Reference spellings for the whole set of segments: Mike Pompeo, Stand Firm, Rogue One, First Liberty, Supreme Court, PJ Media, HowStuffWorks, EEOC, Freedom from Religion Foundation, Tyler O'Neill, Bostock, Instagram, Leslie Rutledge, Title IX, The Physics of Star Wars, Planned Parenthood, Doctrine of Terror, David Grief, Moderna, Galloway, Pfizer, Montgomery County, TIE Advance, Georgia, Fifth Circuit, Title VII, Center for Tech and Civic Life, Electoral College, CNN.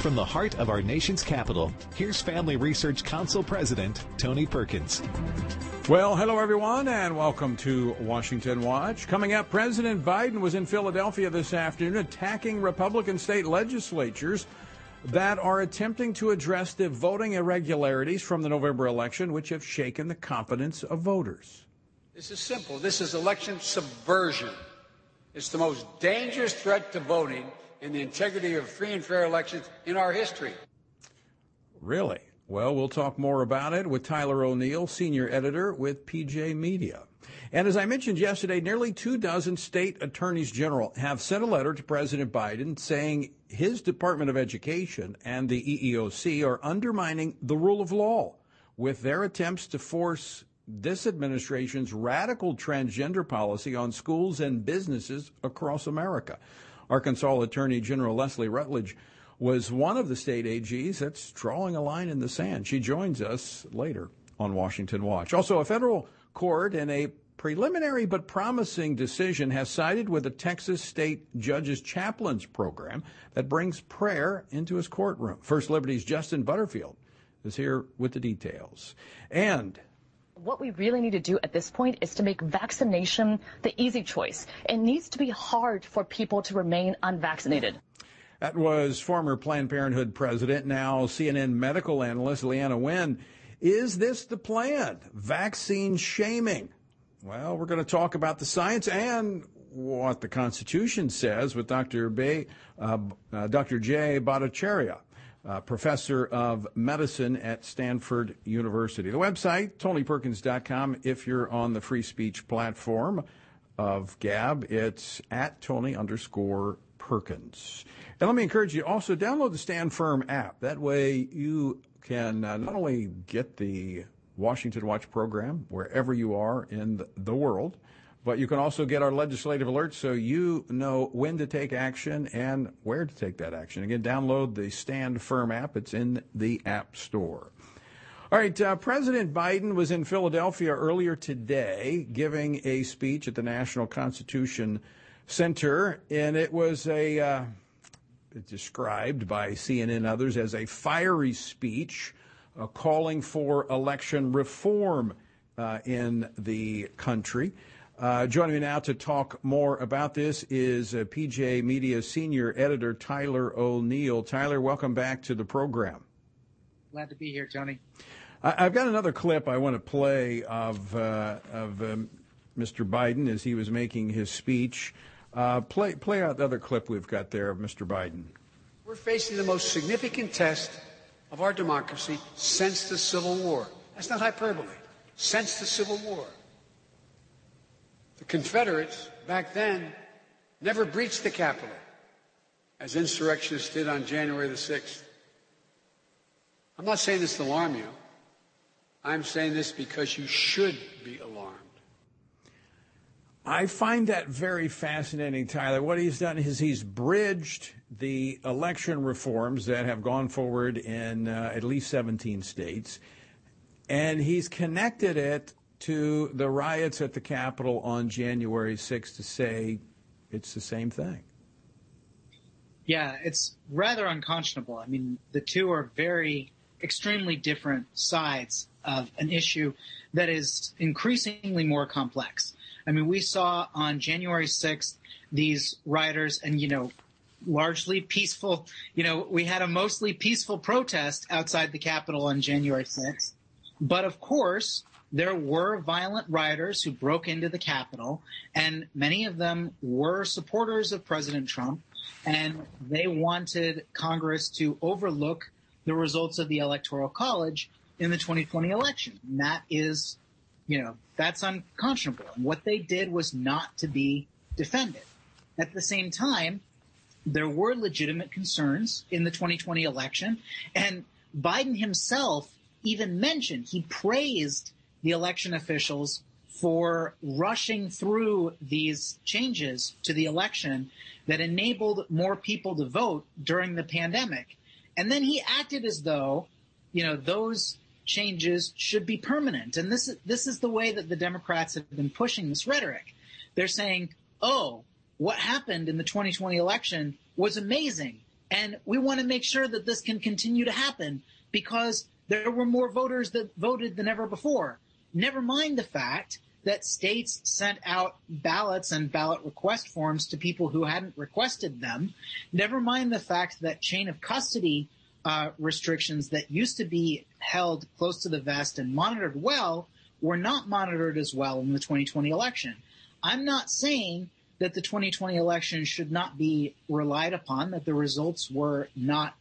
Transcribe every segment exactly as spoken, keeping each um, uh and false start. From the heart of our nation's capital, here's Family Research Council President Tony Perkins. Well, hello, everyone, and welcome to Washington Watch. Coming up, President Biden was in Philadelphia this afternoon attacking Republican state legislatures that are attempting to address the voting irregularities from the November election, which have shaken the confidence of voters. This is simple. This is election subversion. It's the most dangerous threat to voting and the integrity of free and fair elections in our history. Really? Well, we'll talk more about it with Tyler O'Neill, senior editor with P J Media. And as I mentioned yesterday, nearly two dozen state attorneys general have sent a letter to President Biden saying his Department of Education and the E E O C are undermining the rule of law with their attempts to force this administration's radical transgender policy on schools and businesses across America. Arkansas Attorney General Leslie Rutledge was one of the state A Gs that's drawing a line in the sand. She joins us later on Washington Watch. Also, a federal court in a preliminary but promising decision has sided with the Texas state judge's chaplains program that brings prayer into his courtroom. First Liberty's Justin Butterfield is here with the details. And what we really need to do at this point is to make vaccination the easy choice. It needs to be hard for people to remain unvaccinated. That was former Planned Parenthood president, now C N N medical analyst Leanna Wynn. Is this the plan? Vaccine shaming? Well, we're going to talk about the science and what the Constitution says with Doctor Bay, uh, uh, Doctor Jay Bhattacharya, Uh, professor of medicine at Stanford University. The website, tony perkins dot com. If you're on the free speech platform of Gab, it's at Tony underscore Perkins. And let me encourage you also download the Stand Firm app. That way you can uh, not only get the Washington Watch program wherever you are in the world, but you can also get our legislative alerts so you know when to take action and where to take that action. Again, download the Stand Firm app. It's in the App Store. All right, uh, President Biden was in Philadelphia earlier today giving a speech at the National Constitution Center, and it was a uh, described by C N N and others as a fiery speech uh, calling for election reform uh, in the country. Uh, joining me now to talk more about this is uh, P J Media senior editor Tyler O'Neill. Tyler, welcome back to the program. Glad to be here, Tony. I- I've got another clip I want to play of uh, of um, Mister Biden as he was making his speech. Uh, play play out the other clip we've got there of Mister Biden. We're facing the most significant test of our democracy since the Civil War. That's not hyperbole. Since the Civil War. The Confederates, back then, never breached the Capitol, as insurrectionists did on January the sixth. I'm not saying this to alarm you. I'm saying this because you should be alarmed. I find that very fascinating, Tyler. What he's done is he's bridged the election reforms that have gone forward in uh, at least seventeen states, and he's connected it to the riots at the Capitol on January sixth to say it's the same thing. Yeah, it's rather unconscionable. I mean, the two are very extremely different sides of an issue that is increasingly more complex. I mean, we saw on January sixth these rioters and, you know, largely peaceful, you know, we had a mostly peaceful protest outside the Capitol on January sixth. But, of course, there were violent rioters who broke into the Capitol, and many of them were supporters of President Trump, and they wanted Congress to overlook the results of the Electoral College in the twenty twenty election. And that is, you know, that's unconscionable. And what they did was not to be defended. At the same time, there were legitimate concerns in the twenty twenty election, and Biden himself even mentioned, he praised the election officials for rushing through these changes to the election that enabled more people to vote during the pandemic. And then he acted as though, you know, those changes should be permanent. And this is, this is the way that the Democrats have been pushing this rhetoric. They're saying, oh, what happened in the twenty twenty election was amazing. And we want to make sure that this can continue to happen because there were more voters that voted than ever before. Never mind the fact that states sent out ballots and ballot request forms to people who hadn't requested them. Never mind the fact that chain of custody uh, restrictions that used to be held close to the vest and monitored well were not monitored as well in the twenty twenty election. I'm not saying that the twenty twenty election should not be relied upon, that the results were not,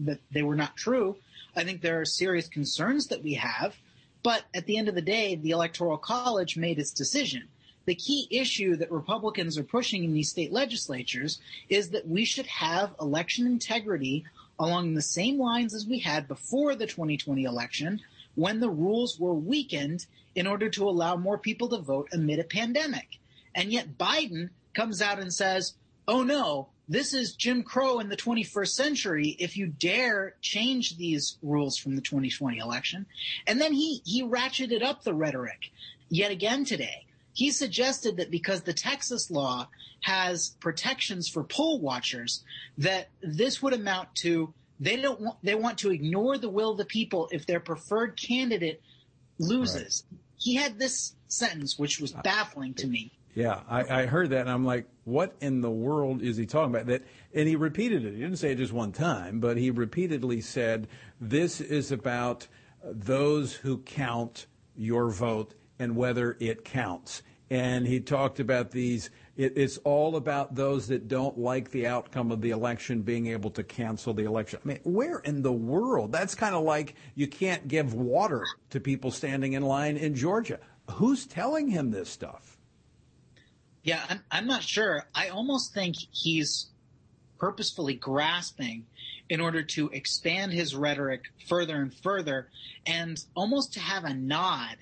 that they were not true. I think there are serious concerns that we have. But at the end of the day, the Electoral College made its decision. The key issue that Republicans are pushing in these state legislatures is that we should have election integrity along the same lines as we had before the twenty twenty election, when the rules were weakened in order to allow more people to vote amid a pandemic. And yet Biden comes out and says, oh, no, this is Jim Crow in the twenty-first century if you dare change these rules from the twenty twenty election. And then he, he ratcheted up the rhetoric yet again today. He suggested that because the Texas law has protections for poll watchers, that this would amount to they don't want, they want to ignore the will of the people if their preferred candidate loses. Right. He had this sentence, which was baffling to me. Yeah, I, I heard that, and I'm like, what in the world is he talking about? That, and he repeated it. He didn't say it just one time, but he repeatedly said, this is about those who count your vote and whether it counts. And he talked about these, it, it's all about those that don't like the outcome of the election being able to cancel the election. I mean, where in the world? That's kind of like you can't give water to people standing in line in Georgia. Who's telling him this stuff? Yeah, I'm, I'm not sure. I almost think he's purposefully grasping in order to expand his rhetoric further and further and almost to have a nod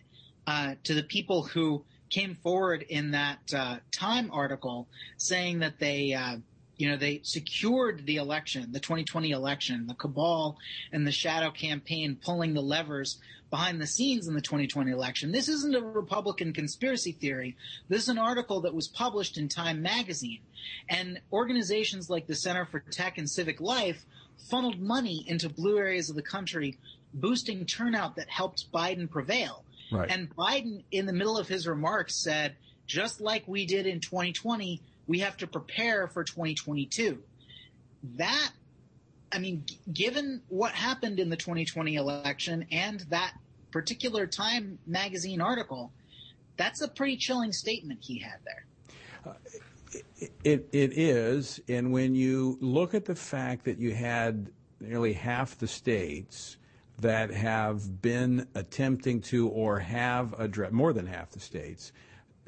uh, to the people who came forward in that uh, Time article saying that they, uh, you know, they secured the election, the twenty twenty election, the cabal and the shadow campaign pulling the levers behind the scenes in the twenty twenty election. This isn't a Republican conspiracy theory. This is an article that was published in Time magazine. And organizations like the Center for Tech and Civic Life funneled money into blue areas of the country, boosting turnout that helped Biden prevail. Right. And Biden, in the middle of his remarks, said, just like we did in twenty twenty, we have to prepare for twenty twenty-two. That, I mean, g- given what happened in the twenty twenty election and that particular Time magazine article, that's a pretty chilling statement he had there. Uh, it, it is. And when you look at the fact that you had nearly half the states that have been attempting to or have addressed, more than half the states,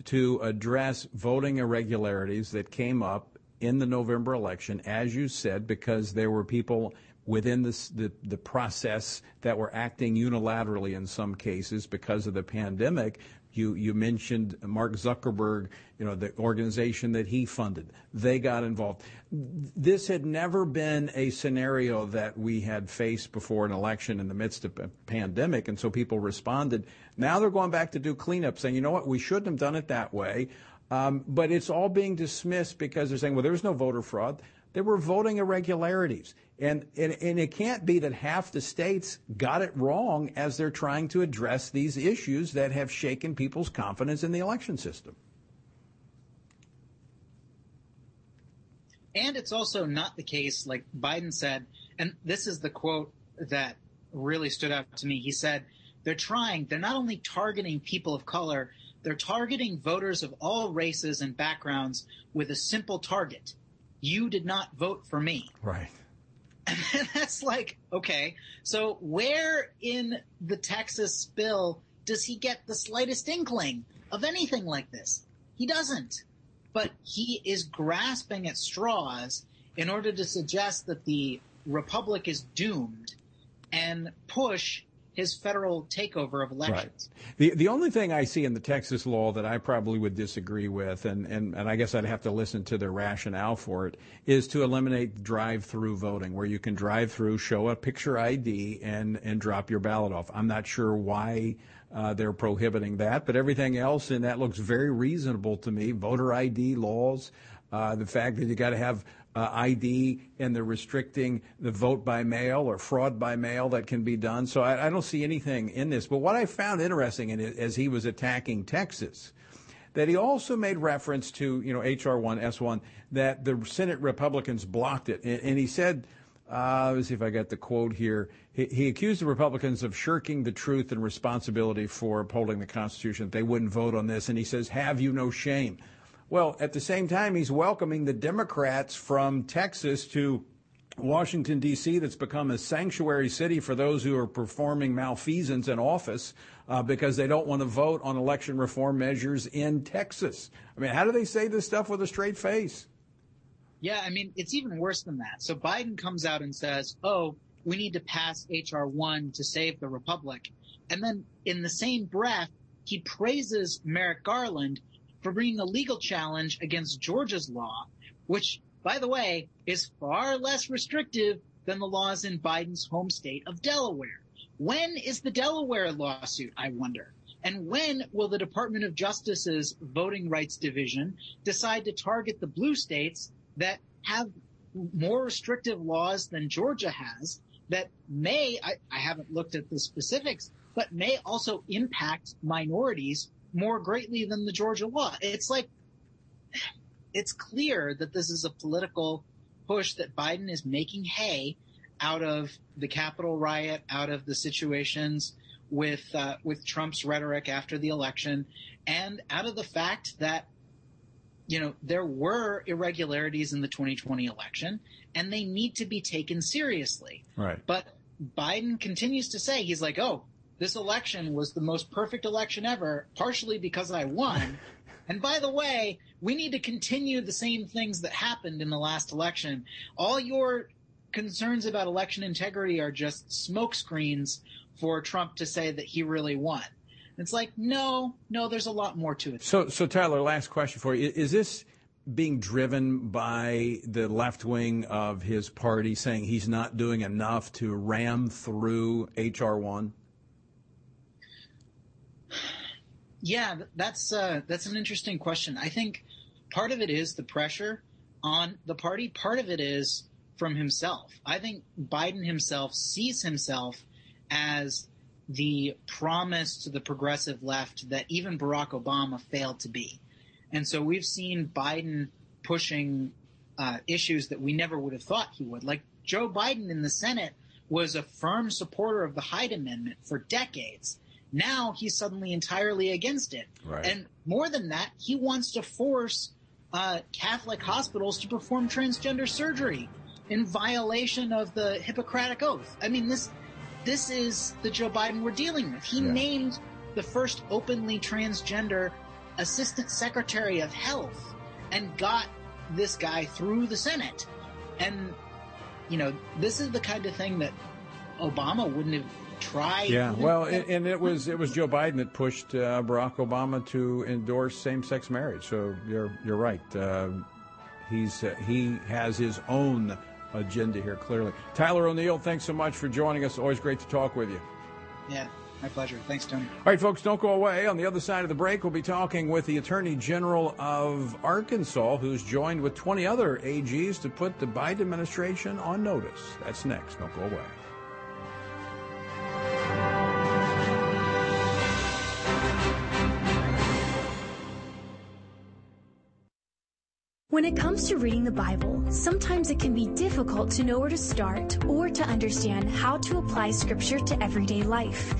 to address voting irregularities that came up in the November election, as you said, because there were people within this, the, the process that were acting unilaterally in some cases because of the pandemic. You, you mentioned Mark Zuckerberg, you know, the organization that he funded. They got involved. This had never been a scenario that we had faced before an election in the midst of a pandemic, and so people responded. Now they're going back to do cleanup, saying, you know what, we shouldn't have done it that way. Um, but it's all being dismissed because they're saying, well, there was no voter fraud. There were voting irregularities. And, and and it can't be that half the states got it wrong as they're trying to address these issues that have shaken people's confidence in the election system. And it's also not the case, like Biden said, and this is the quote that really stood out to me. He said, they're trying, they're not only targeting people of color, they're targeting voters of all races and backgrounds with a simple target. You did not vote for me. Right. And that's like, okay, so where in the Texas bill does he get the slightest inkling of anything like this? He doesn't. But he is grasping at straws in order to suggest that the republic is doomed and push his federal takeover of elections. Right. The the only thing I see in the Texas law that I probably would disagree with, and, and, and I guess I'd have to listen to their rationale for it, is to eliminate drive-through voting, where you can drive through, show a picture I D, and, and drop your ballot off. I'm not sure why uh, they're prohibiting that, but everything else in that looks very reasonable to me. Voter I D laws. Uh, the fact that you got to have uh, I D and they're restricting the vote by mail or fraud by mail that can be done. So I, I don't see anything in this. But what I found interesting in it, as he was attacking Texas, that he also made reference to, you know, H R one, S one, that the Senate Republicans blocked it. And, and he said, uh, let's see if I got the quote here. He, he accused the Republicans of shirking the truth and responsibility for upholding the Constitution. They wouldn't vote on this. And he says, have you no shame? Well, at the same time, he's welcoming the Democrats from Texas to Washington, D C, that's become a sanctuary city for those who are performing malfeasance in office uh, because they don't want to vote on election reform measures in Texas. I mean, how do they say this stuff with a straight face? Yeah, I mean, it's even worse than that. So Biden comes out and says, oh, we need to pass H R one to save the republic. And then in the same breath, he praises Merrick Garland for bringing a legal challenge against Georgia's law, which, by the way, is far less restrictive than the laws in Biden's home state of Delaware. When is the Delaware lawsuit, I wonder? And when will the Department of Justice's Voting Rights Division decide to target the blue states that have more restrictive laws than Georgia has that may, I, I haven't looked at the specifics, but may also impact minorities more greatly than the Georgia law? It's like, it's clear that this is a political push that Biden is making hay out of the Capitol riot, out of the situations with uh, with Trump's rhetoric after the election, and out of the fact that, you know, there were irregularities in the twenty twenty election, and they need to be taken seriously. Right. But Biden continues to say, he's like, oh, this election was the most perfect election ever, partially because I won. And by the way, we need to continue the same things that happened in the last election. All your concerns about election integrity are just smokescreens for Trump to say that he really won. It's like, no, no, there's a lot more to it. So, so Tyler, last question for you. Is this being driven by the left wing of his party saying he's not doing enough to ram through H R one? Yeah, that's uh, that's an interesting question. I think part of it is the pressure on the party. Part of it is from himself. I think Biden himself sees himself as the promise to the progressive left that even Barack Obama failed to be. And so we've seen Biden pushing uh, issues that we never would have thought he would. Like Joe Biden in the Senate was a firm supporter of the Hyde Amendment for decades. Now he's suddenly entirely against it. Right. And more than that, he wants to force uh, Catholic hospitals to perform transgender surgery in violation of the Hippocratic Oath. I mean, this this is the Joe Biden we're dealing with. He yeah. named the first openly transgender assistant secretary of health and got this guy through the Senate. And, you know, this is the kind of thing that Obama wouldn't have tried. Yeah, well, and, and it was it was Joe Biden that pushed uh, Barack Obama to endorse same-sex marriage. So you're you're right. Uh, he's uh, he has his own agenda here clearly. Tyler O'Neill, thanks so much for joining us. Always great to talk with you. Yeah, my pleasure. Thanks, Tony. All right, folks, don't go away. On the other side of the break, we'll be talking with the Attorney General of Arkansas, who's joined with twenty other A Gs to put the Biden administration on notice. That's next. Don't go away. When it comes to reading the Bible, sometimes it can be difficult to know where to start or to understand how to apply Scripture to everyday life.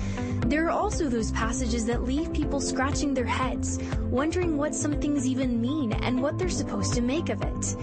There are also those passages that leave people scratching their heads, wondering what some things even mean and what they're supposed to make of it.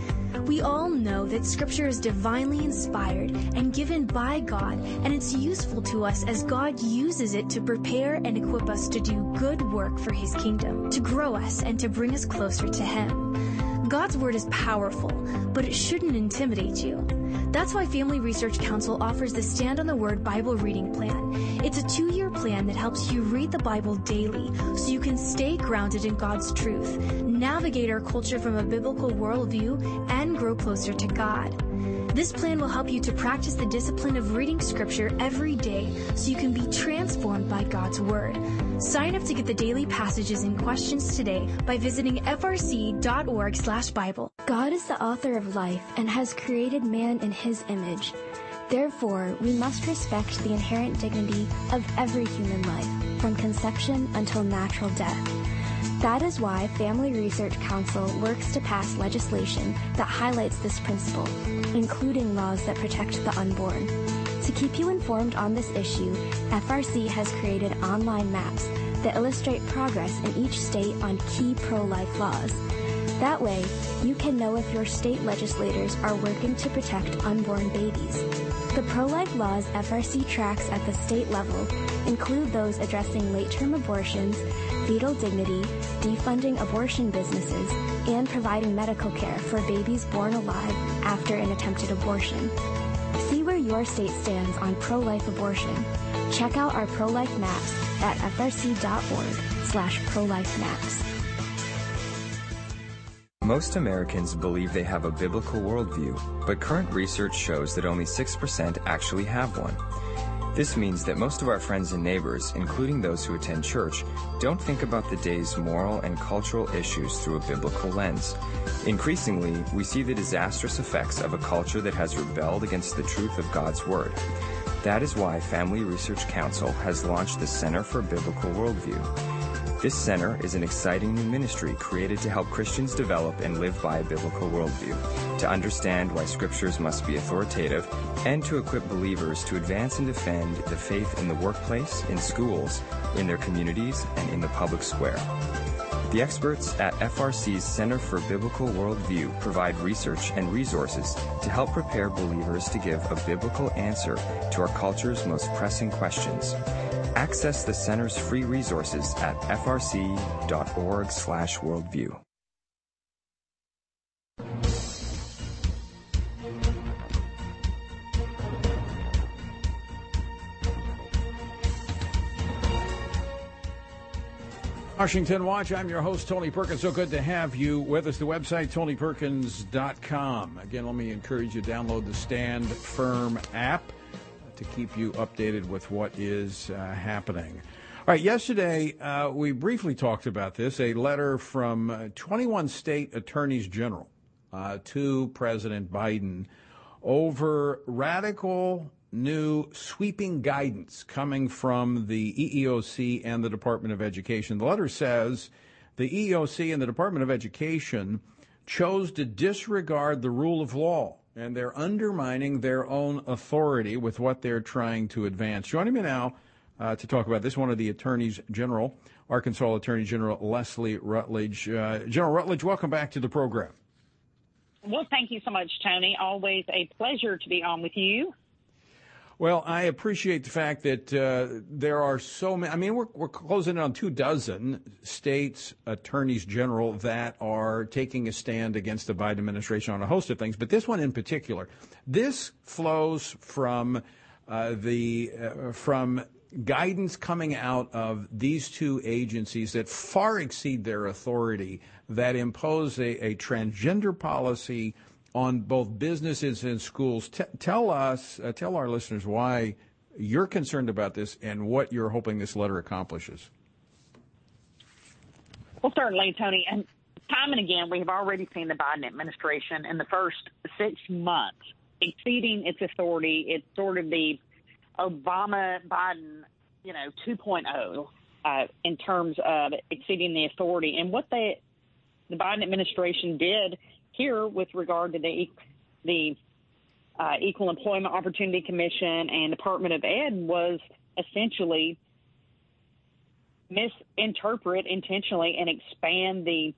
We all know that Scripture is divinely inspired and given by God, and it's useful to us as God uses it to prepare and equip us to do good work for His kingdom, to grow us and to bring us closer to Him. God's Word is powerful, but it shouldn't intimidate you. That's why Family Research Council offers the Stand on the Word Bible reading plan. It's a two-year plan that helps you read the Bible daily so you can stay grounded in God's truth, navigate our culture from a biblical worldview, and grow closer to God. This plan will help you to practice the discipline of reading Scripture every day so you can be transformed by God's Word. Sign up to get the daily passages and questions today by visiting frc.org slash Bible. God is the author of life and has created man in his image. Therefore, we must respect the inherent dignity of every human life, from conception until natural death. That is why Family Research Council works to pass legislation that highlights this principle, including laws that protect the unborn. To keep you informed on this issue, F R C has created online maps that illustrate progress in each state on key pro-life laws. That way, you can know if your state legislators are working to protect unborn babies. The pro-life laws F R C tracks at the state level include those addressing late-term abortions, fetal dignity, defunding abortion businesses, and providing medical care for babies born alive after an attempted abortion. See where your state stands on pro-life abortion. Check out our pro-life maps at frc.org slash pro-life maps. Most Americans believe they have a biblical worldview, but current research shows that only six percent actually have one. This means that most of our friends and neighbors, including those who attend church, don't think about the day's moral and cultural issues through a biblical lens. Increasingly, we see the disastrous effects of a culture that has rebelled against the truth of God's Word. That is why Family Research Council has launched the Center for Biblical Worldview. This center is an exciting new ministry created to help Christians develop and live by a biblical worldview, to understand why scriptures must be authoritative, and to equip believers to advance and defend the faith in the workplace, in schools, in their communities, and in the public square. The experts at F R C's Center for Biblical Worldview provide research and resources to help prepare believers to give a biblical answer to our culture's most pressing questions. Access the center's free resources at frc.org slash worldview. Washington Watch, I'm your host, Tony Perkins. So good to have you with us. The website, tony perkins dot com. Again, let me encourage you to download the Stand Firm app to keep you updated with what is uh, happening. All right, yesterday uh, we briefly talked about this, a letter from uh, twenty-one state attorneys general uh, to President Biden over radical new sweeping guidance coming from the E E O C and the Department of Education. The letter says the E E O C and the Department of Education chose to disregard the rule of law, and they're undermining their own authority with what they're trying to advance. Joining me now uh, to talk about this, one of the attorneys general, Arkansas Attorney General Leslie Rutledge. Uh, General Rutledge, welcome back to the program. Well, thank you so much, Tony. Always a pleasure to be on with you. Well, I appreciate the fact that uh, there are so many. I mean, we're, we're closing in on two dozen states' attorneys general that are taking a stand against the Biden administration on a host of things. But this one in particular, this flows from uh, the uh, from guidance coming out of these two agencies that far exceed their authority, that impose a, a transgender policy on both businesses and schools. T- tell us, uh, tell our listeners why you're concerned about this and what you're hoping this letter accomplishes. Well, certainly, Tony. And time and again, we have already seen the Biden administration in the first six months exceeding its authority. It's sort of the Obama-Biden, you know, two point oh uh, in terms of exceeding the authority. And what they, the Biden administration did here with regard to the the uh, Equal Employment Opportunity Commission and Department of Ed was essentially misinterpret intentionally and expand the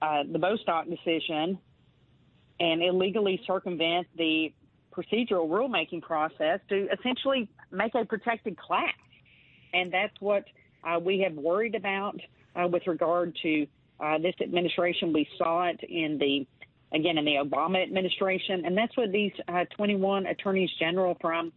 uh, the Bostock decision and illegally circumvent the procedural rulemaking process to essentially make a protected class. And that's what uh, we have worried about uh, with regard to uh, this administration. We saw it in the again, in the Obama administration. And that's what these uh, twenty-one attorneys general from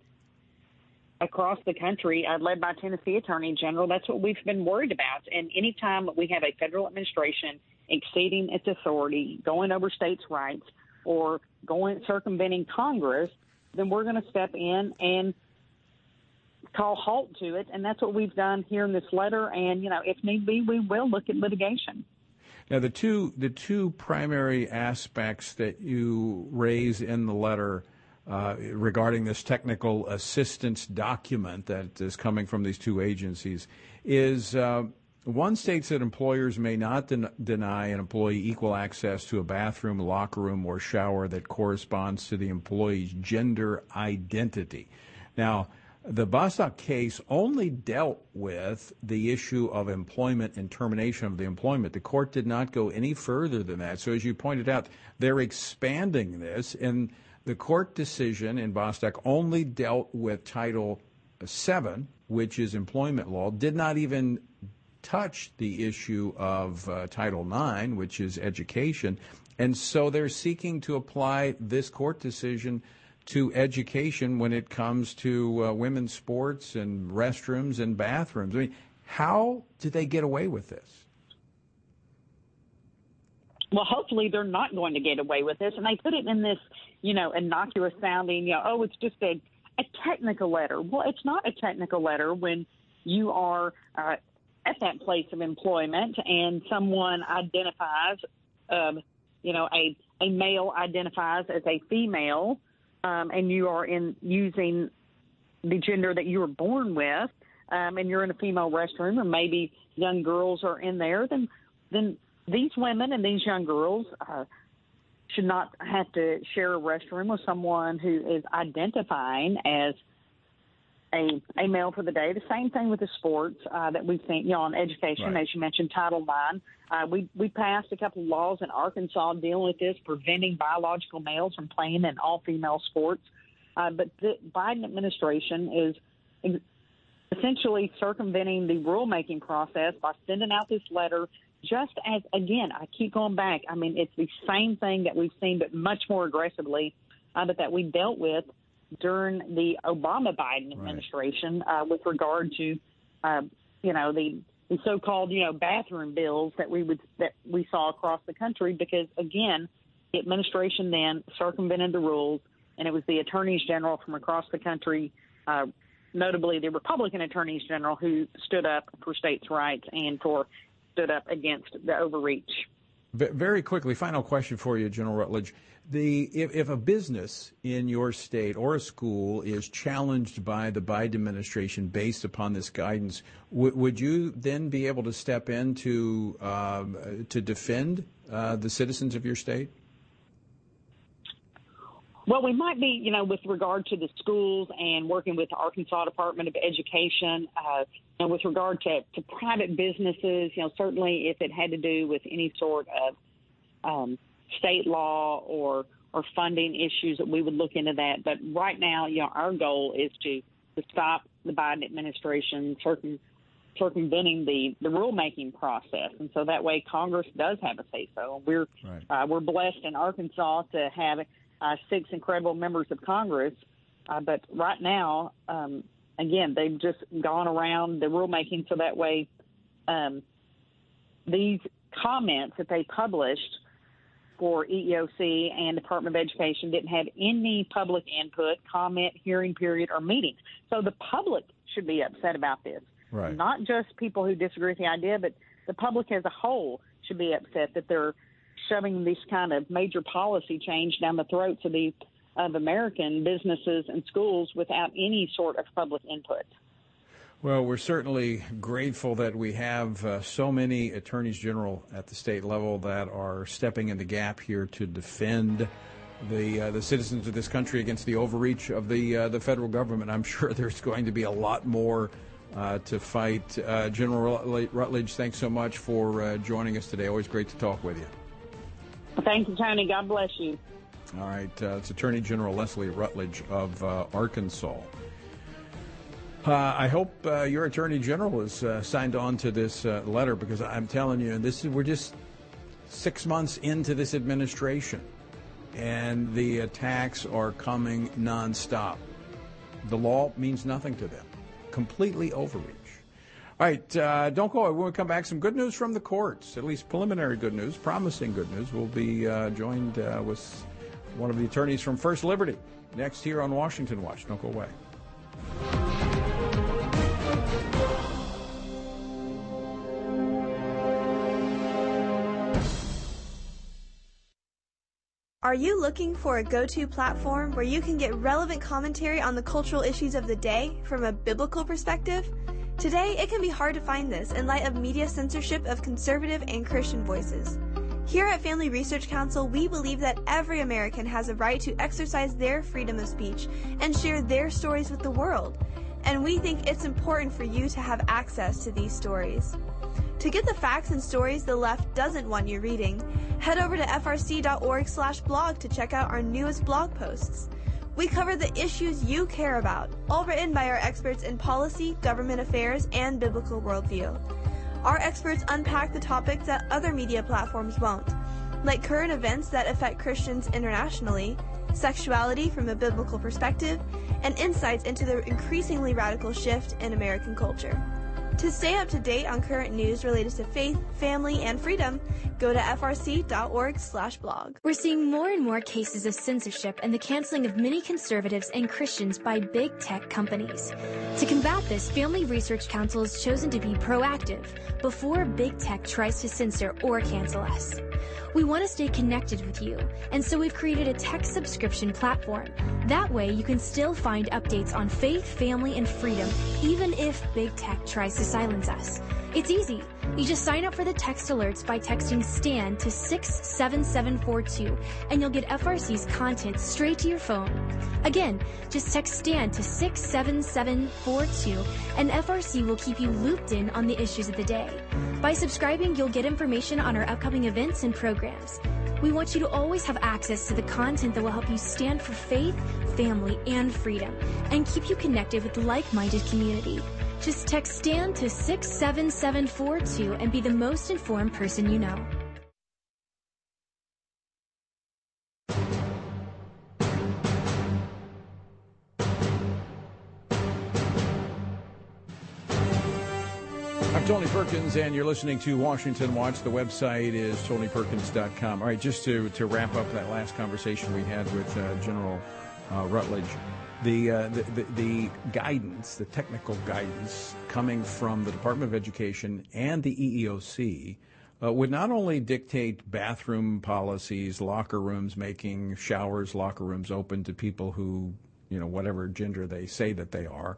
across the country, uh, led by Tennessee Attorney General, that's what we've been worried about. And any time we have a federal administration exceeding its authority, going over states' rights, or going circumventing Congress, then we're going to step in and call halt to it. And that's what we've done here in this letter. And, you know, if need be, we will look at litigation. Now, the two the two primary aspects that you raise in the letter uh, regarding this technical assistance document that is coming from these two agencies is uh, one states that employers may not den- deny an employee equal access to a bathroom, locker room, or shower that corresponds to the employee's gender identity. Now, the Bostock case only dealt with the issue of employment and termination of the employment. The court did not go any further than that. So as you pointed out, they're expanding this, and the court decision in Bostock only dealt with Title seven, which is employment law, did not even touch the issue of uh, Title nine, which is education. And so they're seeking to apply this court decision to education when it comes to uh, women's sports and restrooms and bathrooms. I mean, how did they get away with this? Well, hopefully they're not going to get away with this. And they put it in this, you know, innocuous sounding, you know, oh, it's just a, a technical letter. Well, it's not a technical letter when you are uh, at that place of employment and someone identifies, um, you know, a, a male identifies as a female, Um, and you are in using the gender that you were born with, um, and you're in a female restroom, or maybe young girls are in there, then then these women and these young girls uh, should not have to share a restroom with someone who is identifying as a, a male for the day. The same thing with the sports uh, that we've seen, you know, on education, right. As you mentioned, Title nine. Uh, we, we passed a couple of laws in Arkansas dealing with this, preventing biological males from playing in all-female sports. Uh, but the Biden administration is essentially circumventing the rulemaking process by sending out this letter just as, again, I keep going back. I mean, it's the same thing that we've seen but much more aggressively, uh, but that we dealt with during the Obama-Biden administration, right, uh, with regard to, uh, you know, the the so-called, you know, bathroom bills that we would that we saw across the country, because again, the administration then circumvented the rules, and it was the attorneys general from across the country, uh, notably the Republican attorneys general, who stood up for states' rights and for stood up against the overreach. Very quickly, final question for you, General Rutledge. The if, if a business in your state or a school is challenged by the Biden administration based upon this guidance, w- would you then be able to step in to, um, to defend uh, the citizens of your state? Well, we might be, you know, with regard to the schools and working with the Arkansas Department of Education, uh, and with regard to, to private businesses, you know, certainly if it had to do with any sort of um, state law or or funding issues, that we would look into that. But right now, you know, our goal is to, to stop the Biden administration circum, circumventing the, the rulemaking process. And so that way Congress does have a say-so. We're, right. uh, we're blessed in Arkansas to have uh, six incredible members of Congress. Uh, but right now, um, again, they've just gone around the rulemaking so that way um, these comments that they published for E E O C and Department of Education didn't have any public input, comment, hearing period, or meetings. So the public should be upset about this, right? Not just people who disagree with the idea, but the public as a whole should be upset that they're shoving this kind of major policy change down the throats of the of American businesses and schools without any sort of public input. Well, we're certainly grateful that we have uh, so many attorneys general at the state level that are stepping in the gap here to defend the uh, the citizens of this country against the overreach of the uh, the federal government. I'm sure there's going to be a lot more uh, to fight. Uh, General Rutledge, thanks so much for uh, joining us today. Always great to talk with you. Thank you, Tony. God bless you. All right. Uh, it's Attorney General Leslie Rutledge of uh, Arkansas. Uh, I hope uh, your attorney general is uh, signed on to this uh, letter, because I'm telling you, this is, we're just six months into this administration. and the attacks are coming nonstop. The law means nothing to them. Completely overreach. All right, uh, don't go away. When we come back, some good news from the courts, at least preliminary good news, promising good news. We'll be uh, joined uh, with one of the attorneys from First Liberty next here on Washington Watch. Don't go away. Are you looking for a go-to platform where you can get relevant commentary on the cultural issues of the day from a biblical perspective? Today, it can be hard to find this in light of media censorship of conservative and Christian voices. Here at Family Research Council, we believe that every American has a right to exercise their freedom of speech and share their stories with the world. And we think it's important for you to have access to these stories. To get the facts and stories the left doesn't want you reading, head over to f r c dot org slash blog to check out our newest blog posts. We cover the issues you care about, all written by our experts in policy, government affairs, and biblical worldview. Our experts unpack the topics that other media platforms won't, like current events that affect Christians internationally, sexuality from a biblical perspective, and insights into the increasingly radical shift in American culture. To stay up to date on current news related to faith, family, and freedom, go to f r c dot org slash blog. We're seeing more and more cases of censorship and the canceling of many conservatives and Christians by big tech companies. To combat this, Family Research Council has chosen to be proactive before big tech tries to censor or cancel us. We want to stay connected with you, and so we've created a tech subscription platform. That way, you can still find updates on faith, family, and freedom, even if big tech tries to silence us. It's easy. You just sign up for the text alerts by texting STAN to six seven seven four two, and you'll get F R C's content straight to your phone. Again, just text STAN to six seven seven four two, and F R C will keep you looped in on the issues of the day. By subscribing, you'll get information on our upcoming events and programs. We want you to always have access to the content that will help you stand for faith, family, and freedom, and keep you connected with the like-minded community. Just text STAN to six seven seven four two and be the most informed person you know. I'm Tony Perkins, and you're listening to Washington Watch. The website is tony perkins dot com. All right, just to, to wrap up that last conversation we had with uh, General uh, Rutledge, The, uh, the, the the guidance, the technical guidance coming from the Department of Education and the E E O C uh, would not only dictate bathroom policies, locker rooms, making showers, locker rooms open to people who, you know, whatever gender they say that they are,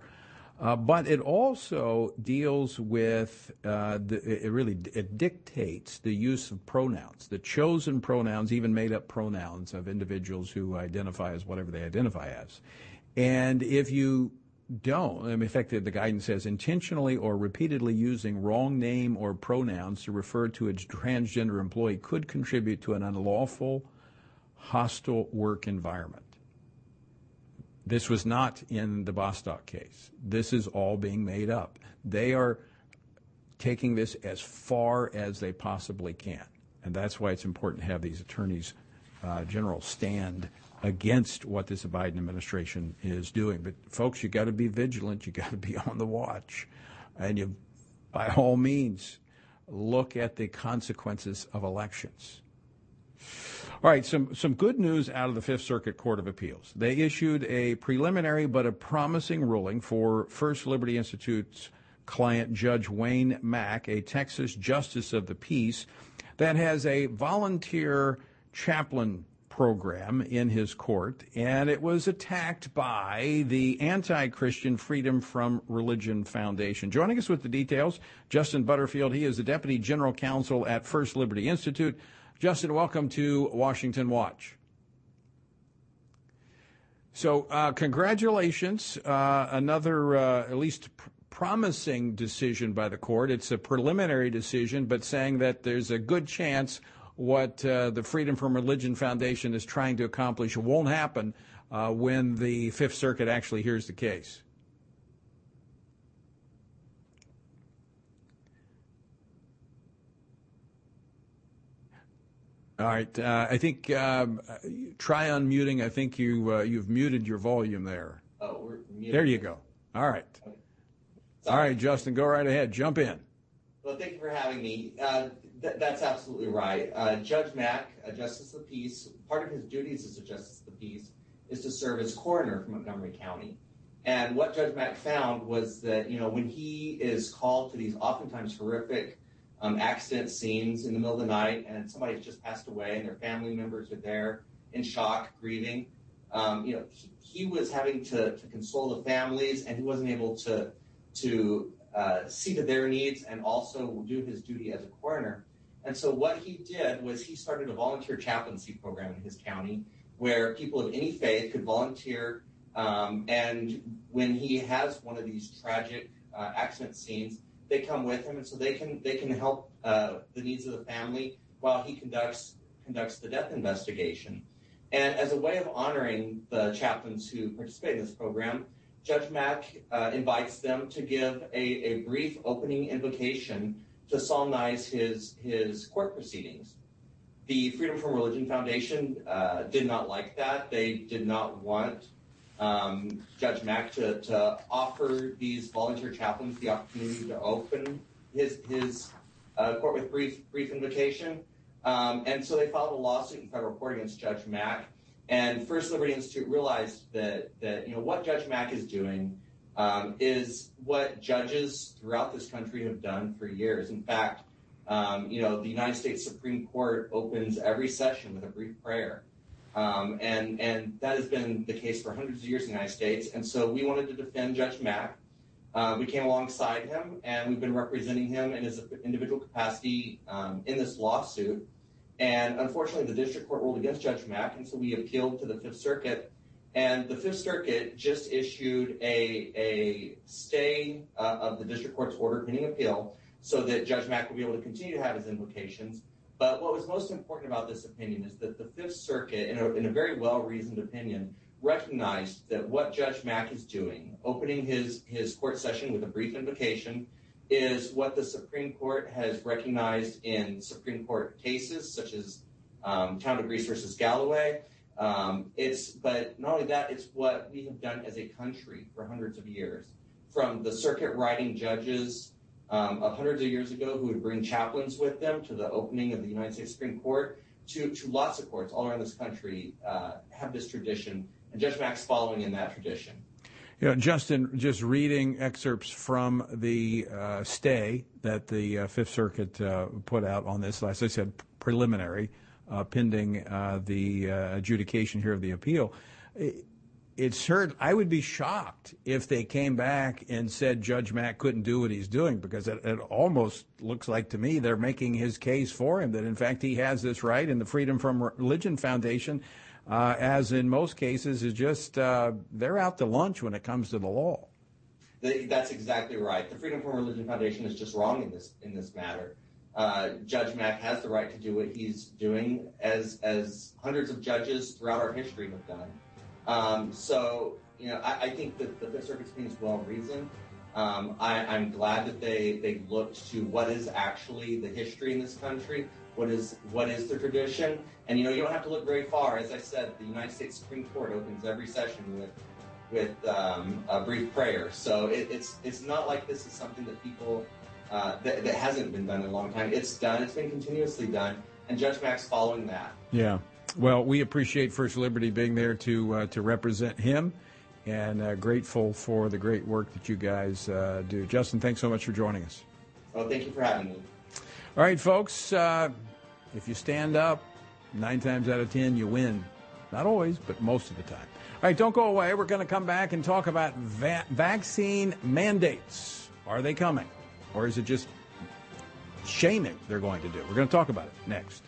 uh, but it also deals with, uh, the, it really it dictates the use of pronouns, the chosen pronouns, even made-up pronouns of individuals who identify as whatever they identify as. And if you don't, in fact, the guidance says intentionally or repeatedly using wrong name or pronouns to refer to a transgender employee could contribute to an unlawful, hostile work environment. This was not in the Bostock case. This is all being made up. They are taking this as far as they possibly can. And that's why it's important to have these attorneys uh, general stand against what this Biden administration is doing. But folks, you got to be vigilant. You got to be on the watch, and you, by all means, look at the consequences of elections. All right, some some good news out of the Fifth Circuit Court of Appeals. They issued a preliminary but a promising ruling for First Liberty Institute's client, Judge Wayne Mack, a Texas justice of the peace, that has a volunteer chaplain program in his court, and it was attacked by the anti-Christian Freedom from Religion Foundation. Joining us with the details, Justin Butterfield. He is the Deputy General Counsel at First Liberty Institute. Justin, welcome to Washington Watch. So uh, congratulations, uh, another uh, at least pr- promising decision by the court. It's a preliminary decision, but saying that there's a good chance what uh, the Freedom from Religion Foundation is trying to accomplish won't happen uh, when the Fifth Circuit actually hears the case. All right. Uh, I think um, try unmuting. I think you uh, you've muted your volume there. Oh, we're muted. There you go. All right. Okay. All right, Justin, go right ahead. Jump in. Well, thank you for having me. Uh, th- that's absolutely right. Uh, Judge Mack, a justice of the peace, part of his duties as a justice of the peace is to serve as coroner for Montgomery County. And what Judge Mack found was that, you know, when he is called to these oftentimes horrific um, accident scenes in the middle of the night and somebody's just passed away and their family members are there in shock, grieving, um, you know, he, he was having to, to console the families, and he wasn't able to to uh, see to their needs and also do his duty as a coroner. And so what he did was he started a volunteer chaplaincy program in his county where people of any faith could volunteer. Um, and when he has one of these tragic uh, accident scenes, they come with him, and so they can they can help uh, the needs of the family while he conducts conducts the death investigation. And as a way of honoring the chaplains who participate in this program, Judge Mack uh, invites them to give a, a brief opening invocation to solemnize his his court proceedings. The Freedom from Religion Foundation uh, did not like that. They did not want um, Judge Mack to, to offer these volunteer chaplains the opportunity to open his his uh, court with brief brief invocation. Um, and so they filed a lawsuit in federal court against Judge Mack. And First Liberty Institute realized that, that you know, what Judge Mack is doing um, is what judges throughout this country have done for years. In fact, um, you know, the United States Supreme Court opens every session with a brief prayer. Um, and, and that has been the case for hundreds of years in the United States. And so we wanted to defend Judge Mack. Uh, we came alongside him, and we've been representing him in his individual capacity um, in this lawsuit. And unfortunately, the district court ruled against Judge Mack, and so we appealed to the Fifth Circuit. And the Fifth Circuit just issued a, a stay uh, of the district court's order pending appeal so that Judge Mack will be able to continue to have his invocations. But what was most important about this opinion is that the Fifth Circuit, in a, in a very well-reasoned opinion, recognized that what Judge Mack is doing, opening his, his court session with a brief invocation, is what the Supreme Court has recognized in Supreme Court cases such as um, Town of Greece versus Galloway. Um, it's but not only that, it's what we have done as a country for hundreds of years. From the circuit writing judges um, of hundreds of years ago who would bring chaplains with them to the opening of the United States Supreme Court to, to lots of courts all around this country uh, have this tradition, and Judge Mack's following in that tradition. You know, Justin, just reading excerpts from the uh, stay that the uh, Fifth Circuit uh, put out on this, as I said, preliminary, uh, pending uh, the uh, adjudication here of the appeal. It's heard, I would be shocked if they came back and said Judge Mack couldn't do what he's doing, because it, it almost looks like to me they're making his case for him, that in fact he has this right, and the Freedom from Religion Foundation, Uh, as in most cases, is just uh, they're out to lunch when it comes to the law. That's exactly right. The Freedom from Religion Foundation is just wrong in this in this matter. Uh, Judge Mack has the right to do what he's doing, as as hundreds of judges throughout our history have done. Um, so, you know, I, I think that the Fifth Circuit's opinion is well reasoned. Um, I, I'm glad that they they looked to what is actually the history in this country. What is what is the tradition? And, you know, you don't have to look very far. As I said, the United States Supreme Court opens every session with with um, a brief prayer. So it, it's it's not like this is something that people uh, that, that hasn't been done in a long time. It's done. It's been continuously done. And Judge Mack's following that. Yeah. Well, we appreciate First Liberty being there to uh, to represent him, and uh, grateful for the great work that you guys uh, do. Justin, thanks so much for joining us. Well, thank you for having me. All right, folks, uh, if you stand up, nine times out of ten, you win. Not always, but most of the time. All right, don't go away. We're going to come back and talk about va- vaccine mandates. Are they coming? Or is it just shaming they're going to do? We're going to talk about it next.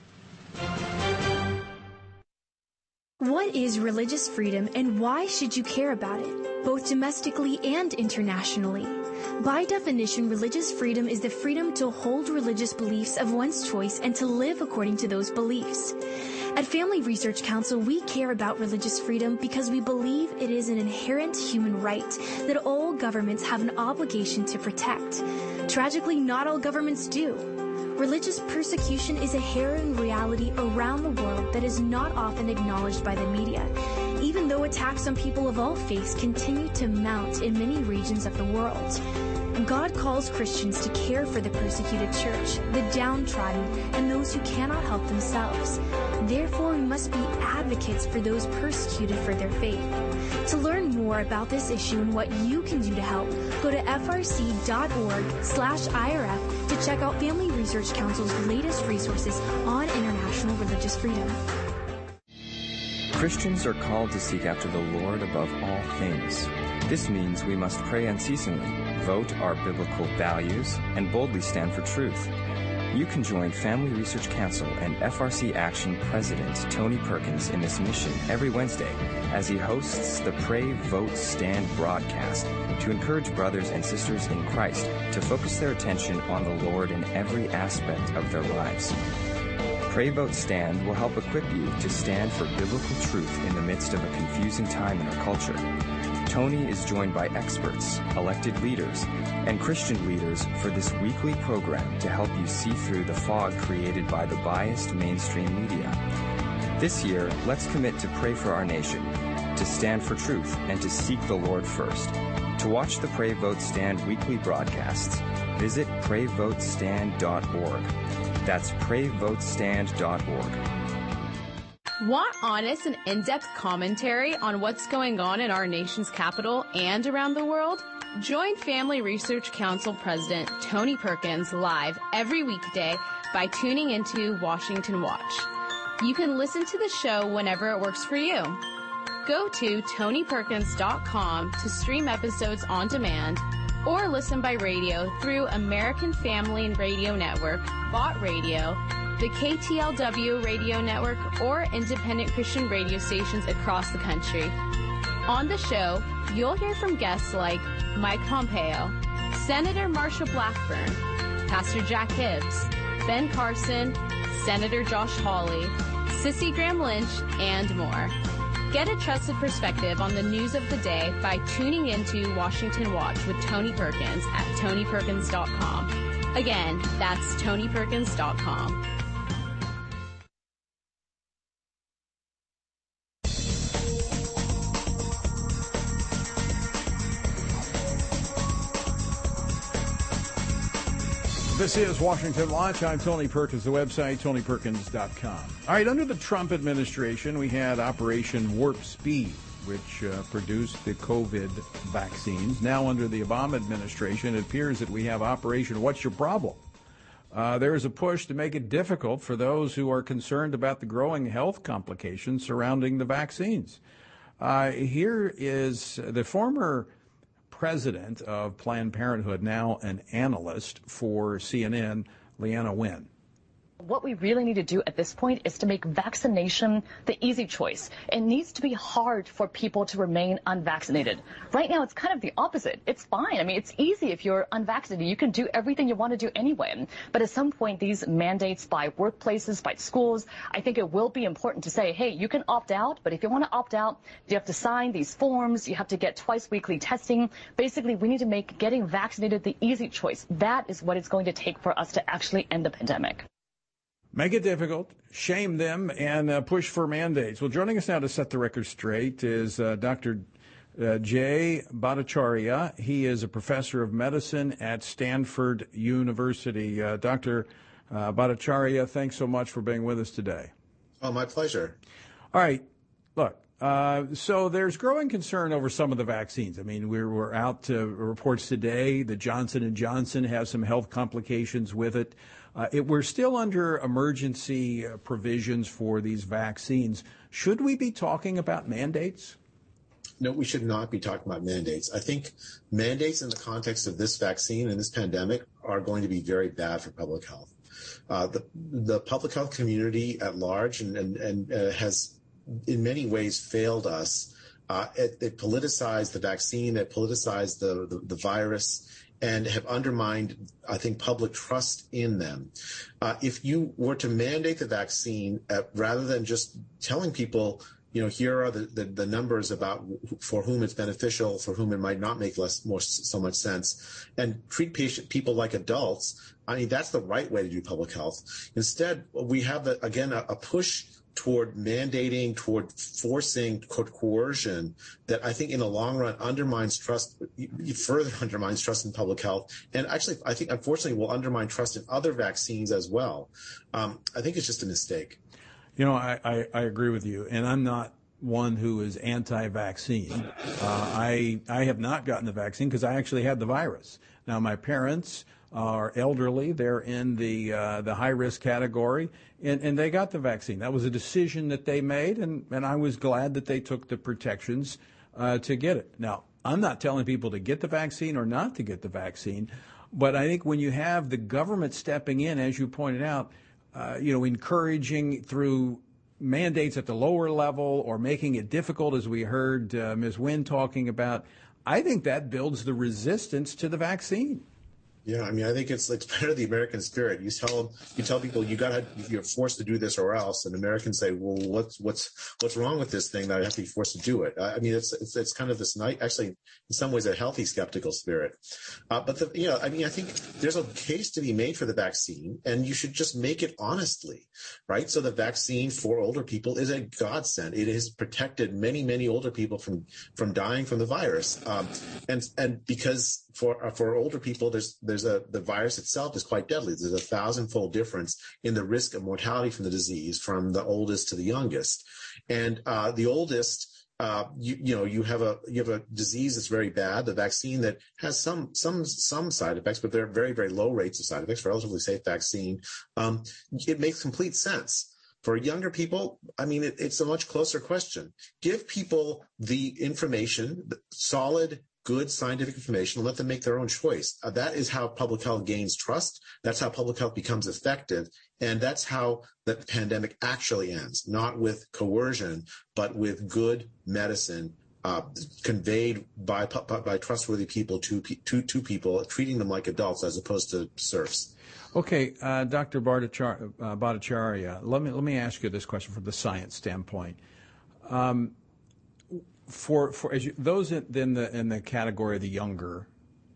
What is religious freedom, and why should you care about it, both domestically and internationally? By definition, religious freedom is the freedom to hold religious beliefs of one's choice and to live according to those beliefs. At Family Research Council, we care about religious freedom because we believe it is an inherent human right that all governments have an obligation to protect. Tragically, not all governments do. Religious persecution is a harrowing reality around the world that is not often acknowledged by the media, even though attacks on people of all faiths continue to mount in many regions of the world. God calls Christians to care for the persecuted church, the downtrodden, and those who cannot help themselves. Therefore, we must be advocates for those persecuted for their faith. To learn more about this issue and what you can do to help, go to f r c dot org slash I R F to check out Family Research Council's latest resources on international religious freedom. Christians are called to seek after the Lord above all things. This means we must pray unceasingly, vote our biblical values, and boldly stand for truth. You can join Family Research Council and F R C Action President Tony Perkins in this mission every Wednesday as he hosts the Pray, Vote, Stand broadcast to encourage brothers and sisters in Christ to focus their attention on the Lord in every aspect of their lives. Pray, Vote, Stand will help equip you to stand for biblical truth in the midst of a confusing time in our culture. Tony is joined by experts, elected leaders, and Christian leaders for this weekly program to help you see through the fog created by the biased mainstream media. This year, let's commit to pray for our nation, to stand for truth, and to seek the Lord first. To watch the Pray, Vote, Stand weekly broadcasts, visit pray vote stand dot org. That's pray vote stand dot org. Want honest and in-depth commentary on what's going on in our nation's capital and around the world? Join Family Research Council President Tony Perkins live every weekday by tuning into Washington Watch. You can listen to the show whenever it works for you. Go to tony perkins dot com to stream episodes on demand, or listen by radio through American Family and Radio Network, Bot Radio, the K T L W Radio Network, or independent Christian radio stations across the country. On the show, you'll hear from guests like Mike Pompeo, Senator Marsha Blackburn, Pastor Jack Hibbs, Ben Carson, Senator Josh Hawley, Sissy Graham-Lynch, and more. Get a trusted perspective on the news of the day by tuning into Washington Watch with Tony Perkins at tony perkins dot com. Again, that's tony perkins dot com. This is Washington Watch. I'm Tony Perkins, the website, tony perkins dot com. All right, under the Trump administration, we had Operation Warp Speed, which uh, produced the COVID vaccines. Now under the Obama administration, it appears that we have Operation What's Your Problem? Uh, there is a push to make it difficult for those who are concerned about the growing health complications surrounding the vaccines. Uh, here is the former president of Planned Parenthood, now an analyst for C N N, Leanna Wynn. What we really need to do at this point is to make vaccination the easy choice. It needs to be hard for people to remain unvaccinated. Right now, it's kind of the opposite. It's fine. I mean, it's easy if you're unvaccinated. You can do everything you want to do anyway. But at some point, these mandates by workplaces, by schools, I think it will be important to say, hey, you can opt out. But if you want to opt out, you have to sign these forms. You have to get twice weekly testing. Basically, we need to make getting vaccinated the easy choice. That is what it's going to take for us to actually end the pandemic. Make it difficult, shame them, and uh, push for mandates. Well, joining us now to set the record straight is uh, Doctor Uh, Jay Bhattacharya. He is a professor of medicine at Stanford University. Uh, Doctor Uh, Bhattacharya, thanks so much for being with us today. Oh, my pleasure. All right. Look, uh, so there's growing concern over some of the vaccines. I mean, we were out to reports today that Johnson and Johnson has some health complications with it. Uh, it, we're still under emergency uh, provisions for these vaccines. Should we be talking about mandates? No, we should not be talking about mandates. I think mandates in the context of this vaccine and this pandemic are going to be very bad for public health. Uh, the, the public health community at large and, and, and uh, has in many ways failed us. Uh, it, it politicized the vaccine. It politicized the, the, the virus, and have undermined, I think, public trust in them. Uh, if you were to mandate the vaccine, uh, rather than just telling people, you know, here are the, the, the numbers about for whom it's beneficial, for whom it might not make less more so much sense, and treat patient, people like adults, I mean, that's the right way to do public health. Instead, we have, a, again, a, a push toward mandating, toward forcing, toward coercion that I think in the long run undermines trust, further undermines trust in public health. And actually, I think, unfortunately, will undermine trust in other vaccines as well. Um, I think it's just a mistake. You know, I, I, I agree with you, and I'm not one who is anti-vaccine. Uh, I, I have not gotten the vaccine because I actually had the virus. Now, my parents are elderly. They're in the uh, the high-risk category, and, and they got the vaccine. That was a decision that they made, and, and I was glad that they took the protections uh, to get it. Now, I'm not telling people to get the vaccine or not to get the vaccine, but I think when you have the government stepping in, as you pointed out, uh, you know, encouraging through mandates at the lower level or making it difficult, as we heard uh, Miz Wynn talking about, I think that builds the resistance to the vaccine. Yeah, I mean, I think it's it's part of the American spirit. You tell you tell people you got to you're forced to do this or else, and Americans say, well, what's what's what's wrong with this thing that I have to be forced to do it? I mean, it's it's, it's kind of this night, actually, in some ways, a healthy skeptical spirit. Uh, but the, you know, I mean, I think there's a case to be made for the vaccine, and you should just make it honestly, right? So the vaccine for older people is a godsend. It has protected many many older people from from dying from the virus, um, and and because for for older people, there's there's a the virus itself is quite deadly. There's a thousand-fold difference in the risk of mortality from the disease from the oldest to the youngest, and uh, the oldest. Uh, you, you know, you have a you have a disease that's very bad. The vaccine that has some some some side effects, but they're very very low rates of side effects. Relatively safe vaccine. Um, it makes complete sense. For younger people, I mean, it, it's a much closer question. Give people the information, the solid, good scientific information, and let them make their own choice. Uh, that is how public health gains trust. That's how public health becomes effective. And that's how the pandemic actually ends, not with coercion, but with good medicine uh, conveyed by by trustworthy people to, to, to people, treating them like adults as opposed to serfs. Okay, uh, Doctor Bhattacharya, uh, Bhattacharya, let me, let me ask you this question from the science standpoint. Um, For for as you, those in, in the in the category of the younger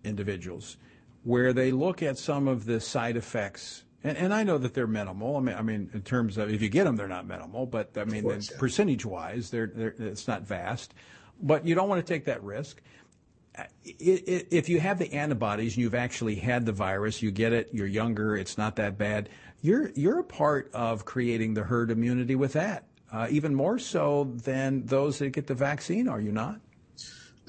individuals, where they look at some of the side effects, and, and I know that they're minimal. I mean, I mean, in terms of if you get them, they're not minimal, but I mean, yeah. percentage-wise, they're, they're it's not vast. But you don't want to take that risk. If you have the antibodies and you've actually had the virus, you get it. You're younger. It's not that bad. You're you're a part of creating the herd immunity with that. Uh, even more so than those that get the vaccine, are you not?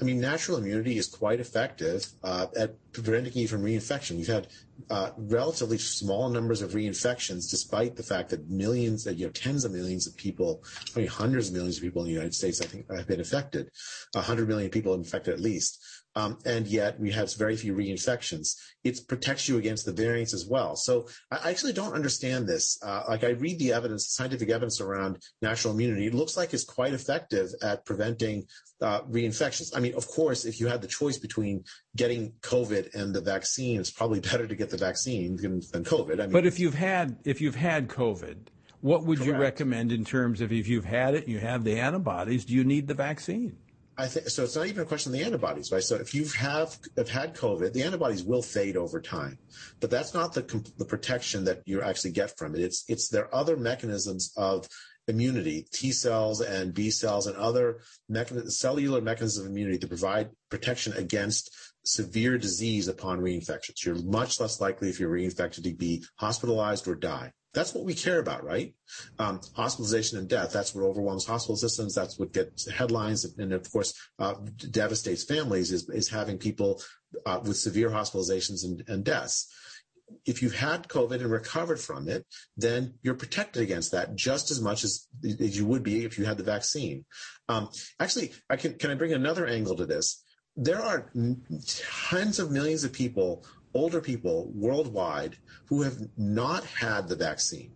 I mean, natural immunity is quite effective uh, at preventing you from reinfection. We've had uh, relatively small numbers of reinfections, despite the fact that millions, that you know, tens of millions of people, I mean, hundreds of millions of people in the United States, I think, have been affected. A hundred million people infected at least. Um, and yet we have very few reinfections. It protects you against the variants as well. So I actually don't understand this. Uh, like I read the evidence, scientific evidence around natural immunity. It looks like it's quite effective at preventing uh, reinfections. I mean, of course, if you had the choice between getting COVID and the vaccine, it's probably better to get the vaccine than, than COVID. I mean, but if you've had if you've had COVID, what would correct. you recommend in terms of if you've had it and you have the antibodies, do you need the vaccine? I think, so it's not even a question of the antibodies, right? So if you have, have had COVID, the antibodies will fade over time, but that's not the, the protection that you actually get from it. It's, it's there are other mechanisms of immunity, T cells and B cells and other mechanism, cellular mechanisms of immunity to provide protection against severe disease upon reinfections. You're much less likely if you're reinfected to be hospitalized or die. That's what we care about, right? Um, hospitalization and death, that's what overwhelms hospital systems. That's what gets headlines and, of course, uh, devastates families is, is having people uh, with severe hospitalizations and, and deaths. If you've had COVID and recovered from it, then you're protected against that just as much as, as you would be if you had the vaccine. Um, actually, I can, can I bring another angle to this? There are tens of millions of people, older people worldwide, who have not had the vaccine.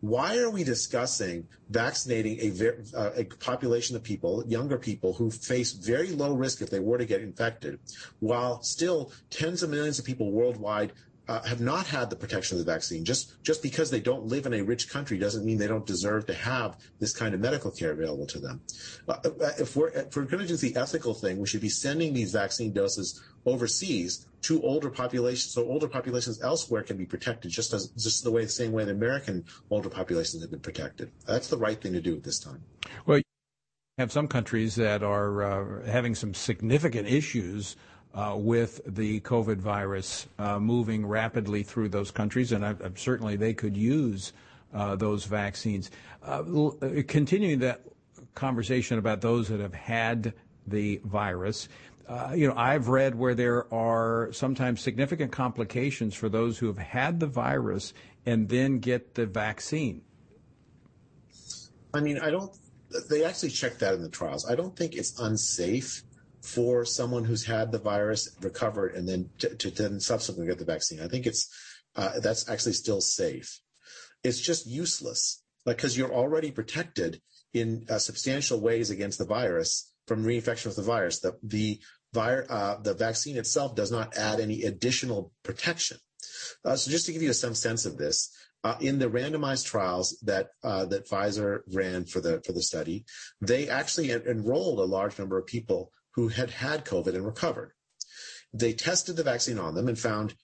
Why are we discussing vaccinating a, ver- uh, a population of people, younger people, who face very low risk if they were to get infected, while still tens of millions of people worldwide uh, have not had the protection of the vaccine. Just just because they don't live in a rich country doesn't mean they don't deserve to have this kind of medical care available to them. Uh, if we're, if we're going to do the ethical thing, we should be sending these vaccine doses overseas to older populations, so older populations elsewhere can be protected just as just the way the same way the American older populations have been protected. That's the right thing to do at this time. Well, you have some countries that are uh, having some significant issues uh, with the COVID virus uh, moving rapidly through those countries, and I, I'm certainly they could use uh, those vaccines. Uh, l- continuing that conversation about those that have had the virus. Uh, you know, I've read where there are sometimes significant complications for those who have had the virus and then get the vaccine. I mean, I don't, they actually checked that in the trials. I don't think it's unsafe for someone who's had the virus, recovered, and then to, to then subsequently get the vaccine. I think it's, uh, that's actually still safe. It's just useless, like, because you're already protected in uh, substantial ways against the virus from reinfection with the virus. The the, vir, uh, the vaccine itself does not add any additional protection. Uh, so just to give you some sense of this, uh, in the randomized trials that uh, that Pfizer ran for the for the study, they actually en- enrolled a large number of people who had had COVID and recovered. They tested the vaccine on them and found,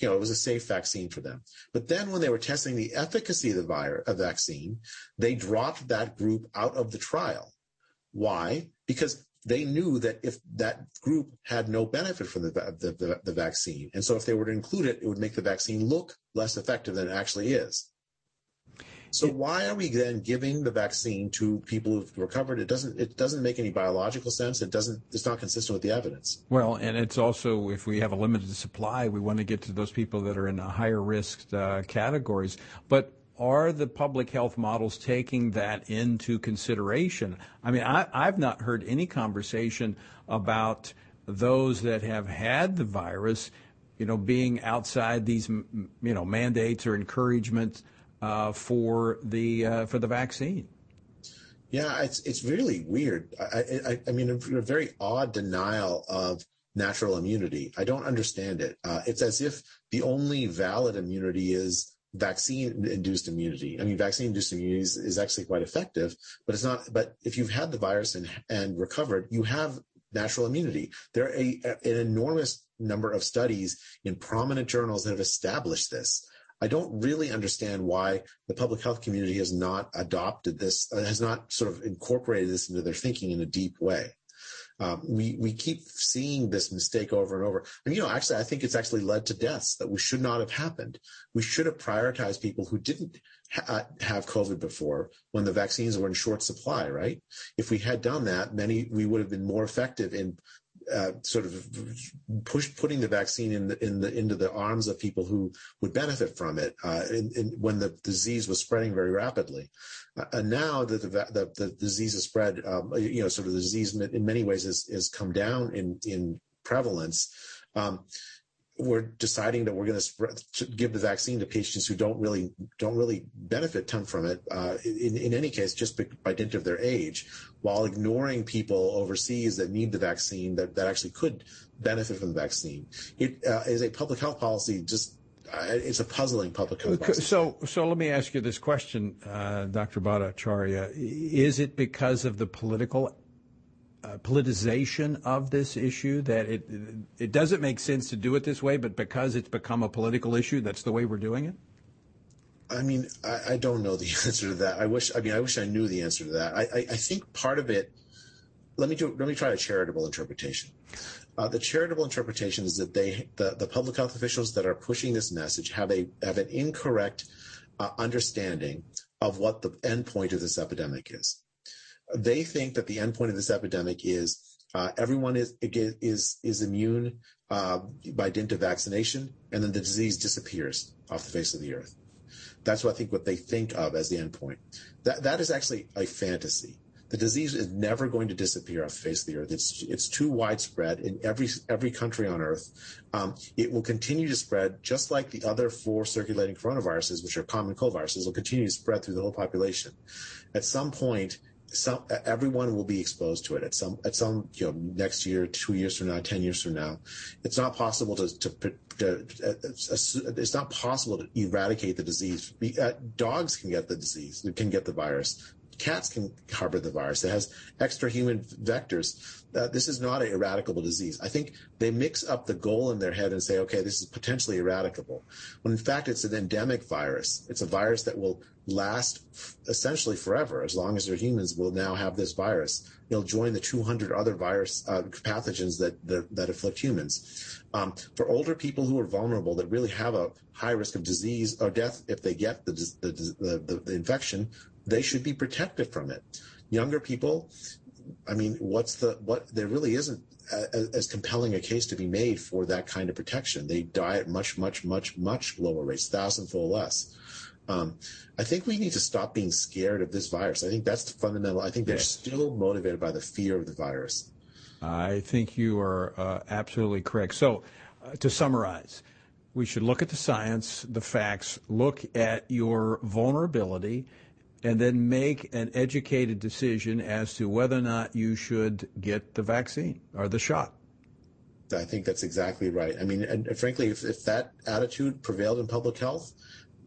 you know, it was a safe vaccine for them. But then when they were testing the efficacy of the virus, a vaccine, they dropped that group out of the trial. Why? Because they knew that if that group had no benefit from the, the, the, the vaccine, and so if they were to include it, it would make the vaccine look less effective than it actually is. So it, why are we then giving the vaccine to people who've recovered? It doesn't it doesn't make any biological sense. It doesn't it's not consistent with the evidence. Well, and it's also, if we have a limited supply, we want to get to those people that are in higher risk uh, categories. But are the public health models taking that into consideration? I mean, I, I've not heard any conversation about those that have had the virus, you know, being outside these, you know, mandates or encouragement uh, for the uh, for the vaccine. Yeah, it's it's really weird. I, I, I mean, a very odd denial of natural immunity. I don't understand it. Uh, it's as if the only valid immunity is vaccine-induced immunity. I mean, vaccine-induced immunity is, is actually quite effective, but it's not. But if you've had the virus and and recovered, you have natural immunity. There are a, an enormous number of studies in prominent journals that have established this. I don't really understand why the public health community has not adopted this, has not sort of incorporated this into their thinking in a deep way. Um, we we keep seeing this mistake over and over. And, you know, actually, I think it's actually led to deaths that we should not have happened. We should have prioritized people who didn't ha- have COVID before when the vaccines were in short supply, right? If we had done that, many we would have been more effective in uh, sort of push, putting the vaccine in the, in the into the arms of people who would benefit from it uh, in, in, when the disease was spreading very rapidly. And now that the, the, the disease has spread, um, you know, sort of the disease in many ways has, has come down in, in prevalence, um, we're deciding that we're going to give the vaccine to patients who don't really don't really benefit ton from it, uh, in, in any case, just by dint of their age, while ignoring people overseas that need the vaccine, that, that actually could benefit from the vaccine. It uh, is a public health policy just It's a puzzling public health policy. So, so let me ask you this question, uh, Doctor Bhattacharya. Is it because of the political uh, politicization of this issue that it it doesn't make sense to do it this way, but because it's become a political issue, that's the way we're doing it? I mean, I, I don't know the answer to that. I wish. I mean, I wish I knew the answer to that. I, I, I think part of it. Let me do. Let me try a charitable interpretation. Uh, the charitable interpretation is that they, the, the public health officials that are pushing this message have a have an incorrect uh, understanding of what the end point of this epidemic is. They think that the end point of this epidemic is uh, everyone is is is immune uh, by dint of vaccination, and then the disease disappears off the face of the earth. That's what I think what they think of as the end point. That that is actually a fantasy. The disease is never going to disappear off the face of the earth. It's it's too widespread in every every country on earth. Um, it will continue to spread just like the other four circulating coronaviruses, which are common cold viruses, will continue to spread through the whole population. At some point, some, everyone will be exposed to it at some, at some, you know, next year, two years from now, ten years from now. It's not possible to, to, to, to it's not possible to eradicate the disease. Dogs can get the disease, can get the virus. Cats can harbor the virus. It has extra human vectors. Uh, this is not an eradicable disease. I think they mix up the goal in their head and say, okay, this is potentially eradicable, when in fact it's an endemic virus. It's a virus that will last f- essentially forever. As long as they're humans, we'll now have this virus. It'll join the two hundred other virus uh, pathogens that, that that afflict humans. Um, for older people who are vulnerable, that really have a high risk of disease or death if they get the the the, the, the infection, they should be protected from it. Younger people, I mean, what's the, what, there really isn't a, as compelling a case to be made for that kind of protection. They die at much, much, much, much lower rates, thousandfold less. Um, I think we need to stop being scared of this virus. I think that's the fundamental. I think they're yes. still motivated by the fear of the virus. I think you are uh, absolutely correct. So uh, to summarize, we should look at the science, the facts, look at your vulnerability, and then make an educated decision as to whether or not you should get the vaccine or the shot. I think that's exactly right. I mean, and frankly, if, if that attitude prevailed in public health,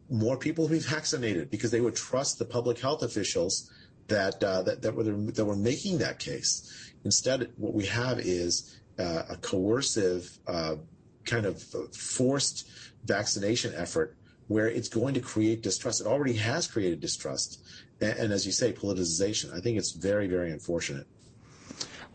more people would be vaccinated, because they would trust the public health officials that uh, that, that, were, that were making that case. Instead, what we have is uh, a coercive uh, kind of forced vaccination effort, where it's going to create distrust. It already has created distrust. And, and as you say, politicization. I think it's very, very unfortunate.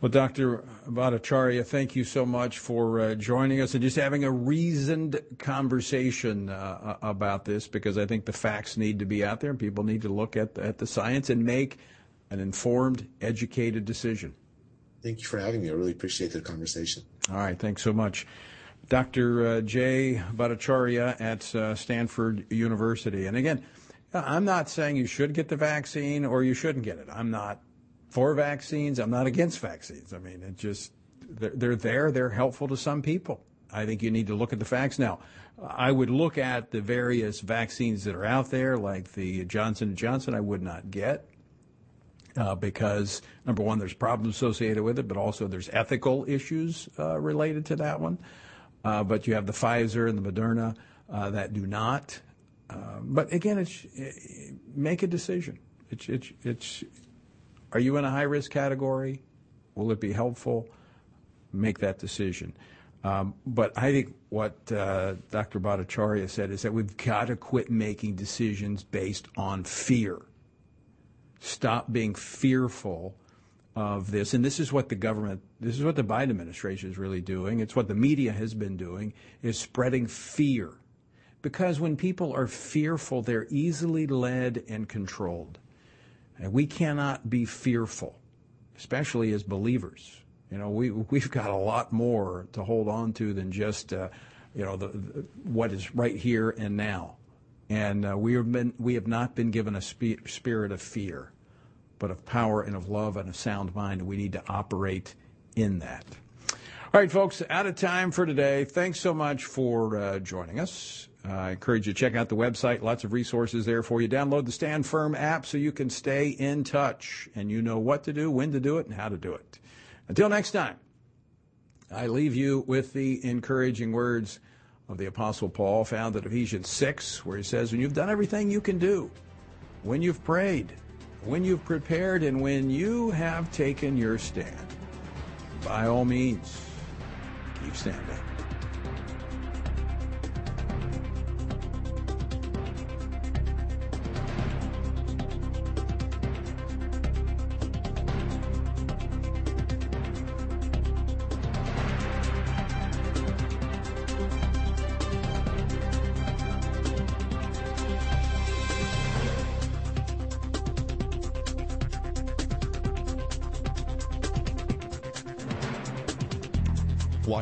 Well, Doctor Bhattacharya, thank you so much for uh, joining us and just having a reasoned conversation uh, about this, because I think the facts need to be out there and people need to look at the, at the science and make an informed, educated decision. Thank you for having me. I really appreciate the conversation. All right. Thanks so much. Doctor Uh, Jay Bhattacharya at uh, Stanford University. And again, I'm not saying you should get the vaccine or you shouldn't get it. I'm not for vaccines. I'm not against vaccines. I mean, it just, they're, they're there. They're helpful to some people. I think you need to look at the facts. Now, I would look at the various vaccines that are out there, like the Johnson and Johnson I would not get. Uh, because, number one, there's problems associated with it, but also there's ethical issues uh, related to that one. Uh, but you have the Pfizer and the Moderna uh, that do not. Uh, but again, it's it, make a decision. It's, it's, it's, are you in a high-risk category? Will it be helpful? Make that decision. Um, but I think what uh, Doctor Bhattacharya said is that we've got to quit making decisions based on fear. Stop being fearful of this. And this is what the government, this is what the Biden administration is really doing. It's what the media has been doing, is spreading fear. Because when people are fearful, they're easily led and controlled. And we cannot be fearful, especially as believers. You know, we, we've got a lot more to hold on to than just, uh, you know, the, the, what is right here and now. And uh, we have been, we have not been given a spe- spirit of fear, but of power and of love and a sound mind. We need to operate in that. All right, folks, out of time for today. Thanks so much for uh, joining us. Uh, I encourage you to check out the website. Lots of resources there for you. Download the Stand Firm app so you can stay in touch and you know what to do, when to do it, and how to do it. Until next time, I leave you with the encouraging words of the Apostle Paul found in Ephesians six, where he says, when you've done everything you can do, when you've prayed, when you've prepared, and when you have taken your stand, by all means, keep standing.